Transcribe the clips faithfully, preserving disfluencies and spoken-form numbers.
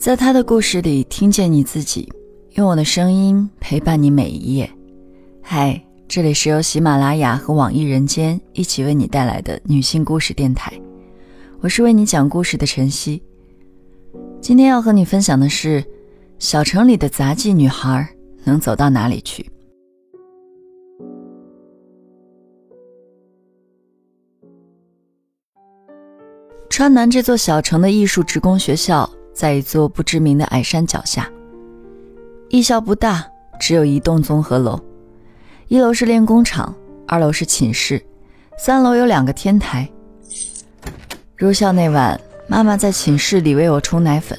在他的故事里听见你自己，用我的声音陪伴你每一夜。嗨，这里是由喜马拉雅和网易人间一起为你带来的女性故事电台，我是为你讲故事的晨曦。今天要和你分享的是，小城里的杂技女孩能走到哪里去。川南这座小城的艺术职工学校在一座不知名的矮山脚下，艺校不大，只有一栋综合楼，一楼是练功场，二楼是寝室，三楼有两个天台。入校那晚，妈妈在寝室里为我冲奶粉，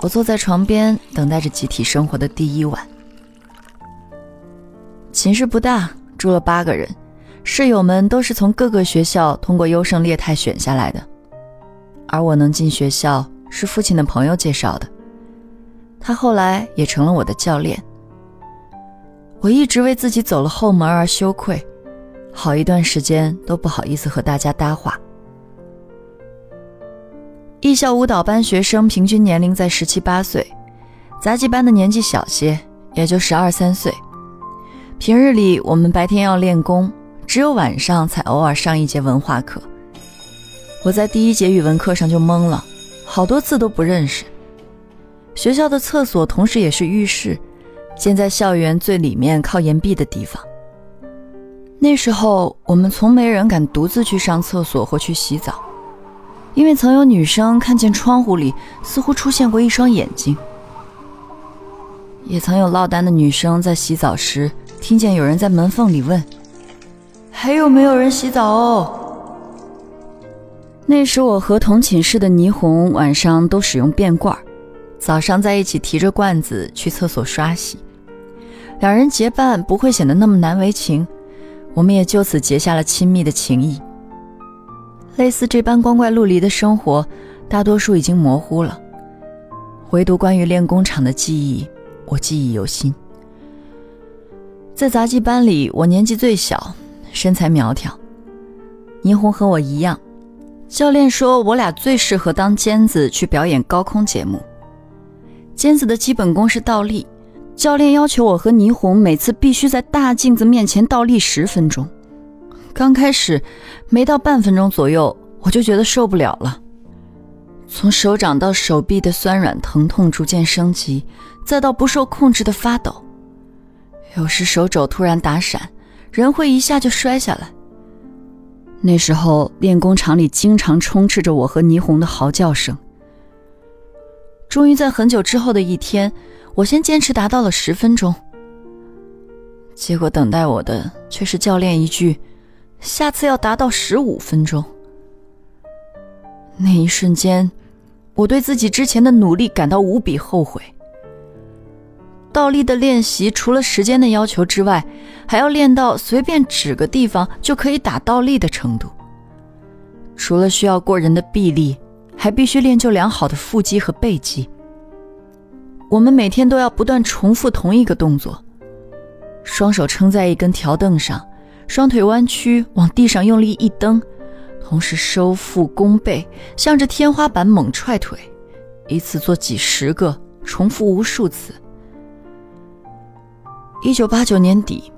我坐在床边等待着集体生活的第一晚。寝室不大，住了八个人，室友们都是从各个学校通过优胜劣汰选下来的，而我能进学校是父亲的朋友介绍的，他后来也成了我的教练。我一直为自己走了后门而羞愧，好一段时间都不好意思和大家搭话。艺校舞蹈班学生平均年龄在十七八岁，杂技班的年纪小些，也就十二三岁。平日里我们白天要练功，只有晚上才偶尔上一节文化课。我在第一节语文课上就懵了，好多字都不认识。学校的厕所同时也是浴室，建在校园最里面靠岩壁的地方。那时候我们从没人敢独自去上厕所或去洗澡，因为曾有女生看见窗户里似乎出现过一双眼睛，也曾有落单的女生在洗澡时听见有人在门缝里问，还有没有人洗澡哦？那时我和同寝室的霓虹晚上都使用便罐，早上在一起提着罐子去厕所刷洗，两人结伴不会显得那么难为情，我们也就此结下了亲密的情谊。类似这般光怪陆离的生活大多数已经模糊了，唯独关于练功场的记忆我记忆犹新。在杂技班里我年纪最小，身材苗条，霓虹和我一样，教练说我俩最适合当尖子去表演高空节目。尖子的基本功是倒立，教练要求我和霓虹每次必须在大镜子面前倒立十分钟。刚开始没到半分钟左右，我就觉得受不了了，从手掌到手臂的酸软疼痛逐渐升级，再到不受控制的发抖，有时手肘突然打闪，人会一下就摔下来。那时候练功场里经常充斥着我和霓虹的嚎叫声。终于在很久之后的一天，我先坚持达到了十分钟，结果等待我的却是教练一句，下次要达到十五分钟。那一瞬间，我对自己之前的努力感到无比后悔。倒立的练习除了时间的要求之外，还要练到随便指个地方就可以打倒立的程度，除了需要过人的臂力，还必须练就良好的腹肌和背肌。我们每天都要不断重复同一个动作，双手撑在一根条凳上，双腿弯曲往地上用力一蹬，同时收腹弓背，向着天花板猛踹腿，一次做几十个，重复无数次。一九八九年底，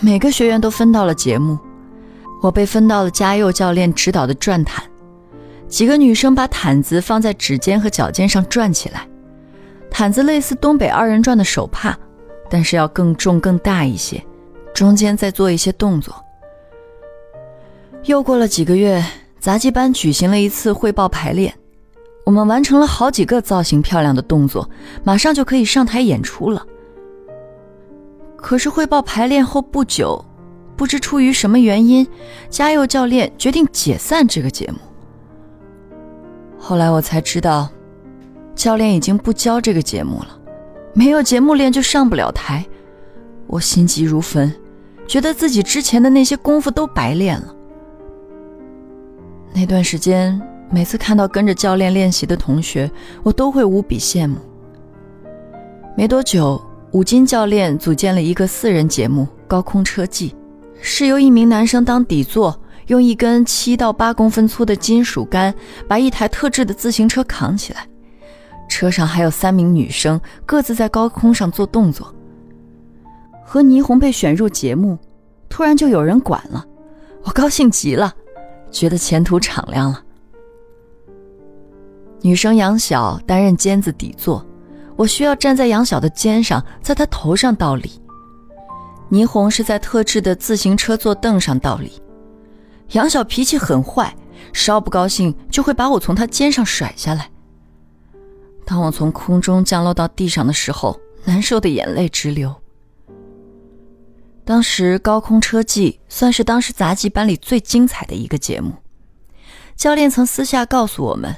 每个学员都分到了节目，我被分到了嘉佑教练指导的转毯，几个女生把毯子放在指尖和脚尖上转起来，毯子类似东北二人转的手帕，但是要更重更大一些，中间再做一些动作。又过了几个月，杂技班举行了一次汇报排练，我们完成了好几个造型漂亮的动作，马上就可以上台演出了。可是汇报排练后不久，不知出于什么原因，嘉佑教练决定解散这个节目。后来我才知道，教练已经不教这个节目了，没有节目练就上不了台。我心急如焚，觉得自己之前的那些功夫都白练了。那段时间，每次看到跟着教练练习的同学，我都会无比羡慕。没多久，武金教练组建了一个四人节目高空车技，是由一名男生当底座，用一根七到八公分粗的金属杆把一台特制的自行车扛起来，车上还有三名女生，各自在高空上做动作。和霓虹被选入节目，突然就有人管了，我高兴极了，觉得前途敞亮了。女生杨晓担任尖子底座，我需要站在杨晓的肩上，在她头上倒立。霓虹是在特制的自行车坐凳上倒立。杨晓脾气很坏，稍不高兴就会把我从她肩上甩下来。当我从空中降落到地上的时候，难受的眼泪直流。当时高空车技算是当时杂技班里最精彩的一个节目。教练曾私下告诉我们，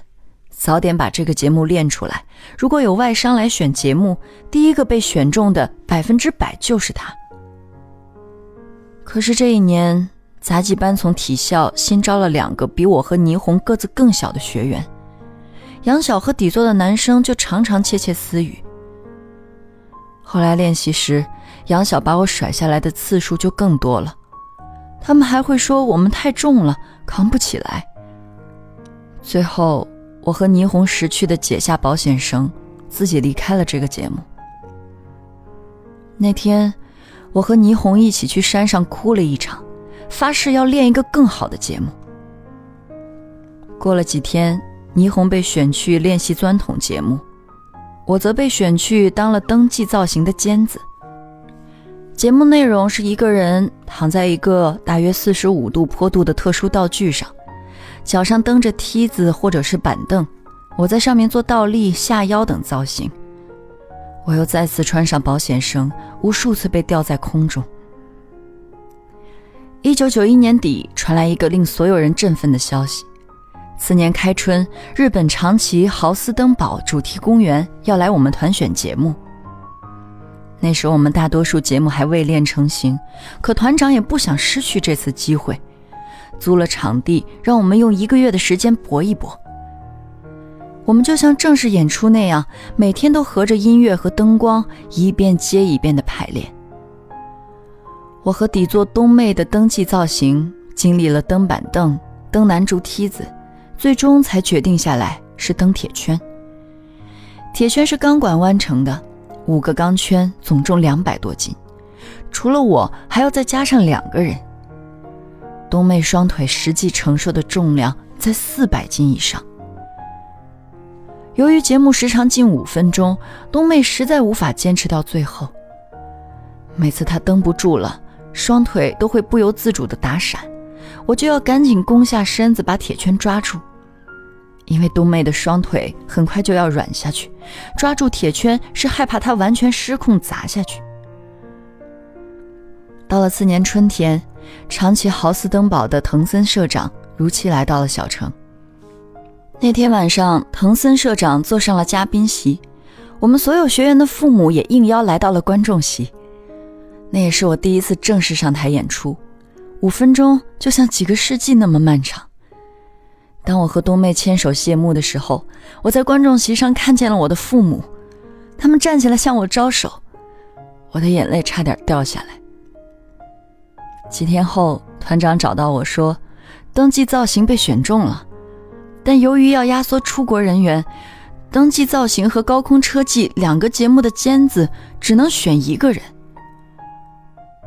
早点把这个节目练出来，如果有外商来选节目，第一个被选中的百分之百就是他。可是这一年，杂技班从体校新招了两个比我和霓虹各自更小的学员，杨晓和底座的男生就常常窃窃私语。后来练习时，杨晓把我甩下来的次数就更多了，他们还会说我们太重了，扛不起来。最后我和霓虹识趣的解下保险绳，自己离开了这个节目。那天我和霓虹一起去山上哭了一场，发誓要练一个更好的节目。过了几天，霓虹被选去练习钻筒节目，我则被选去当了登记造型的尖子。节目内容是一个人躺在一个大约四十五度坡度的特殊道具上，脚上蹬着梯子或者是板凳，我在上面做倒立、下腰等造型。我又再次穿上保险绳，无数次被吊在空中。一九九一年底传来一个令所有人振奋的消息，次年开春，日本长崎豪斯登堡主题公园要来我们团选节目。那时候我们大多数节目还未练成型，可团长也不想失去这次机会，租了场地，让我们用一个月的时间搏一搏。我们就像正式演出那样，每天都合着音乐和灯光，一遍接一遍的排练。我和底座冬妹的登记造型，经历了蹬板凳、蹬男竹梯子，最终才决定下来是蹬铁圈。铁圈是钢管弯成的，五个钢圈总重两百多斤，除了我还要再加上两个人。冬妹双腿实际承受的重量在四百斤以上。由于节目时长近五分钟，冬妹实在无法坚持到最后，每次她蹬不住了，双腿都会不由自主地打闪，我就要赶紧弓下身子把铁圈抓住。因为冬妹的双腿很快就要软下去，抓住铁圈是害怕她完全失控砸下去。到了次年春天，长崎豪斯登堡的藤森社长如期来到了小城。那天晚上，藤森社长坐上了嘉宾席，我们所有学员的父母也应邀来到了观众席。那也是我第一次正式上台演出，五分钟就像几个世纪那么漫长。当我和冬妹牵手谢幕的时候，我在观众席上看见了我的父母，他们站起来向我招手，我的眼泪差点掉下来。几天后，团长找到我说，登记造型被选中了，但由于要压缩出国人员，登记造型和高空车技两个节目的尖子只能选一个人。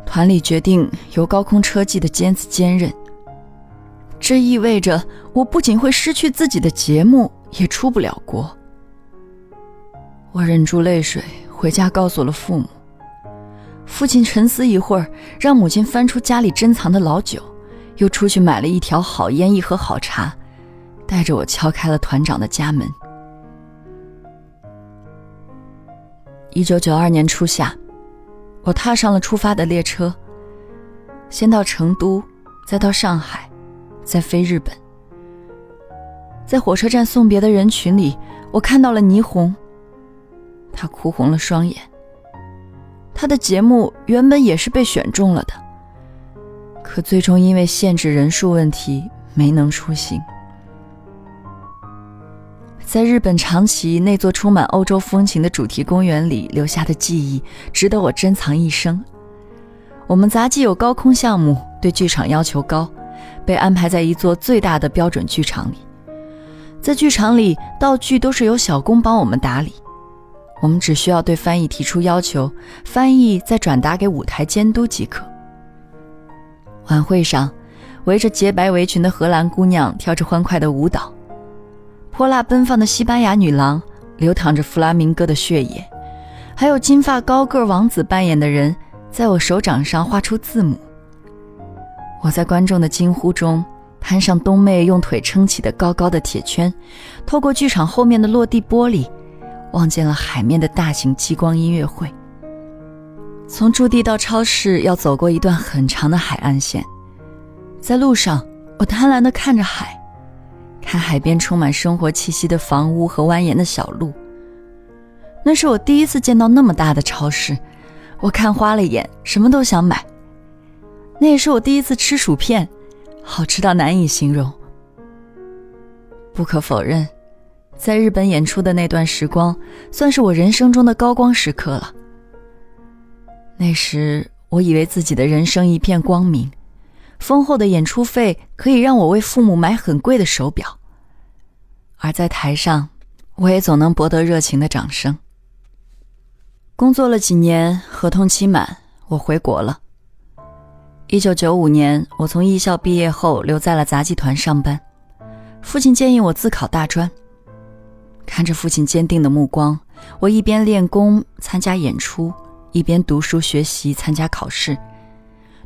团里决定由高空车技的尖子兼任，这意味着我不仅会失去自己的节目，也出不了国。我忍住泪水回家告诉了父母。父亲沉思一会儿，让母亲翻出家里珍藏的老酒，又出去买了一条好烟一盒好茶，带着我敲开了团长的家门。一九九二年初夏，我踏上了出发的列车，先到成都，再到上海，再飞日本。在火车站送别的人群里，我看到了霓虹，她哭红了双眼。她的节目原本也是被选中了的，可最终因为限制人数问题没能出行。在日本长崎那座充满欧洲风情的主题公园里留下的记忆，值得我珍藏一生。我们杂技有高空项目，对剧场要求高，被安排在一座最大的标准剧场里。在剧场里，道具都是由小工帮我们打理，我们只需要对翻译提出要求，翻译再转达给舞台监督即可。晚会上，围着洁白围裙的荷兰姑娘跳着欢快的舞蹈，泼辣奔放的西班牙女郎流淌着弗拉明戈的血液，还有金发高个王子扮演的人在我手掌上画出字母。我在观众的惊呼中攀上冬妹用腿撑起的高高的铁圈，透过剧场后面的落地玻璃望见了海面的大型激光音乐会。从驻地到超市要走过一段很长的海岸线，在路上我贪婪地看着海，看海边充满生活气息的房屋和蜿蜒的小路。那是我第一次见到那么大的超市，我看花了眼，什么都想买。那也是我第一次吃薯片，好吃到难以形容。不可否认，在日本演出的那段时光算是我人生中的高光时刻了。那时我以为自己的人生一片光明，丰厚的演出费可以让我为父母买很贵的手表，而在台上我也总能博得热情的掌声。工作了几年，合同期满，我回国了。一九九五年我从艺校毕业后留在了杂技团上班，父亲建议我自考大专。看着父亲坚定的目光，我一边练功参加演出，一边读书学习参加考试，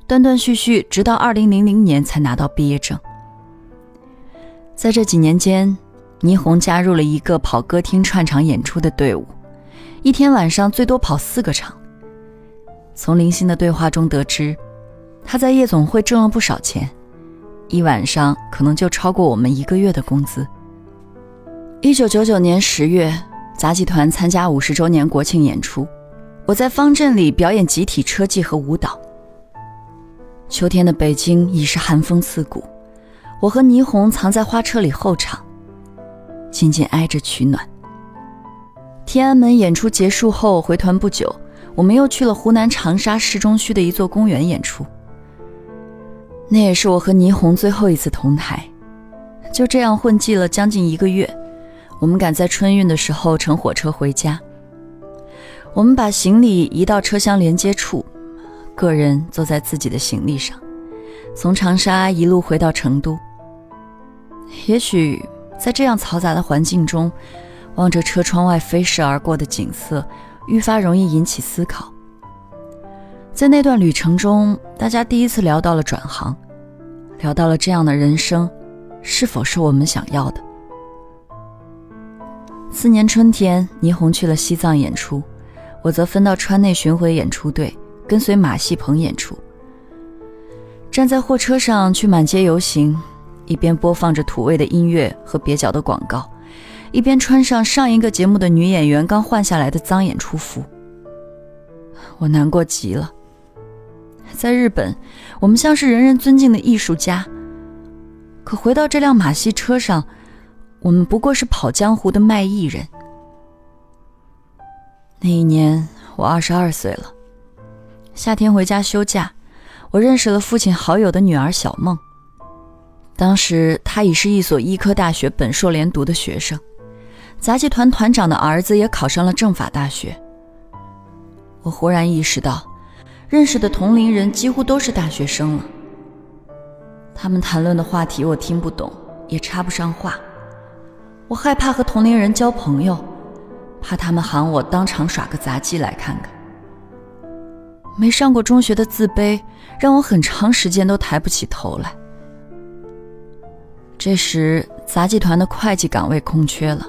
断断续续直到二零零零年才拿到毕业证。在这几年间，霓虹加入了一个跑歌厅串场演出的队伍，一天晚上最多跑四个场。从零星的对话中得知，他在夜总会挣了不少钱，一晚上可能就超过我们一个月的工资。一九九九年十月，杂技团参加五十周年国庆演出，我在方阵里表演集体车技和舞蹈。秋天的北京已是寒风刺骨，我和霓虹藏在花车里候场，紧紧挨着取暖。天安门演出结束后回团不久，我们又去了湖南长沙市中区的一座公园演出。那也是我和霓虹最后一次同台，就这样混迹了将近一个月。我们赶在春运的时候乘火车回家，我们把行李移到车厢连接处，个人坐在自己的行李上，从长沙一路回到成都。也许在这样嘈杂的环境中，望着车窗外飞逝而过的景色，愈发容易引起思考。在那段旅程中，大家第一次聊到了转行，聊到了这样的人生是否是我们想要的。四年春天，霓虹去了西藏演出，我则分到川内巡回演出队，跟随马戏棚演出。站在货车上去满街游行，一边播放着土味的音乐和蹩脚的广告，一边穿上上一个节目的女演员刚换下来的脏演出服。我难过极了。在日本，我们像是人人尊敬的艺术家，可回到这辆马戏车上，我们不过是跑江湖的卖艺人。那一年我二十二岁了，夏天回家休假，我认识了父亲好友的女儿小梦。当时她已是一所医科大学本硕连读的学生，杂技团团长的儿子也考上了政法大学。我忽然意识到，认识的同龄人几乎都是大学生了。他们谈论的话题我听不懂，也插不上话。我害怕和同龄人交朋友，怕他们喊我当场耍个杂技来看看。没上过中学的自卑让我很长时间都抬不起头来。这时杂技团的会计岗位空缺了，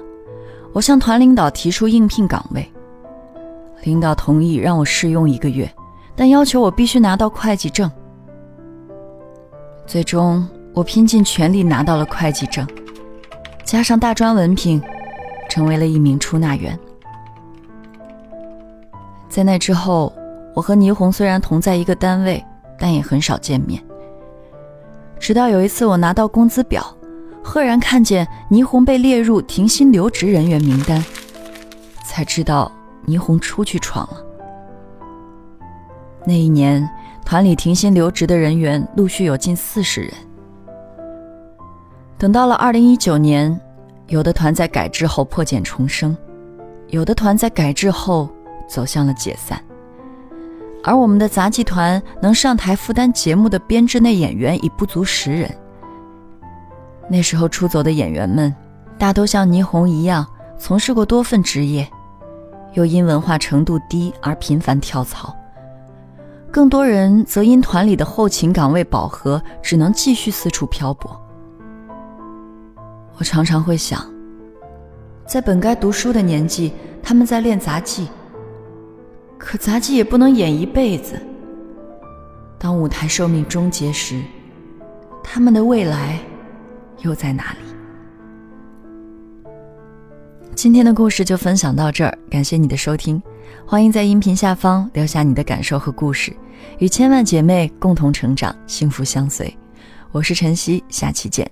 我向团领导提出应聘岗位，领导同意让我试用一个月，但要求我必须拿到会计证。最终我拼尽全力拿到了会计证，加上大专文凭，成为了一名出纳员。在那之后，我和霓虹虽然同在一个单位，但也很少见面。直到有一次我拿到工资表，赫然看见霓虹被列入停薪留职人员名单，才知道霓虹出去闯了。那一年团里停薪留职的人员陆续有近四十人。等到了二零一九年，有的团在改制后破茧重生，有的团在改制后走向了解散。而我们的杂技团能上台负担节目的编制内演员已不足十人。那时候出走的演员们大都像倪虹一样从事过多份职业，又因文化程度低而频繁跳槽，更多人则因团里的后勤岗位饱和，只能继续四处漂泊。我常常会想，在本该读书的年纪，他们在练杂技，可杂技也不能演一辈子。当舞台寿命终结时，他们的未来又在哪里？今天的故事就分享到这儿，感谢你的收听，欢迎在音频下方留下你的感受和故事，与千万姐妹共同成长，幸福相随。我是晨曦，下期见。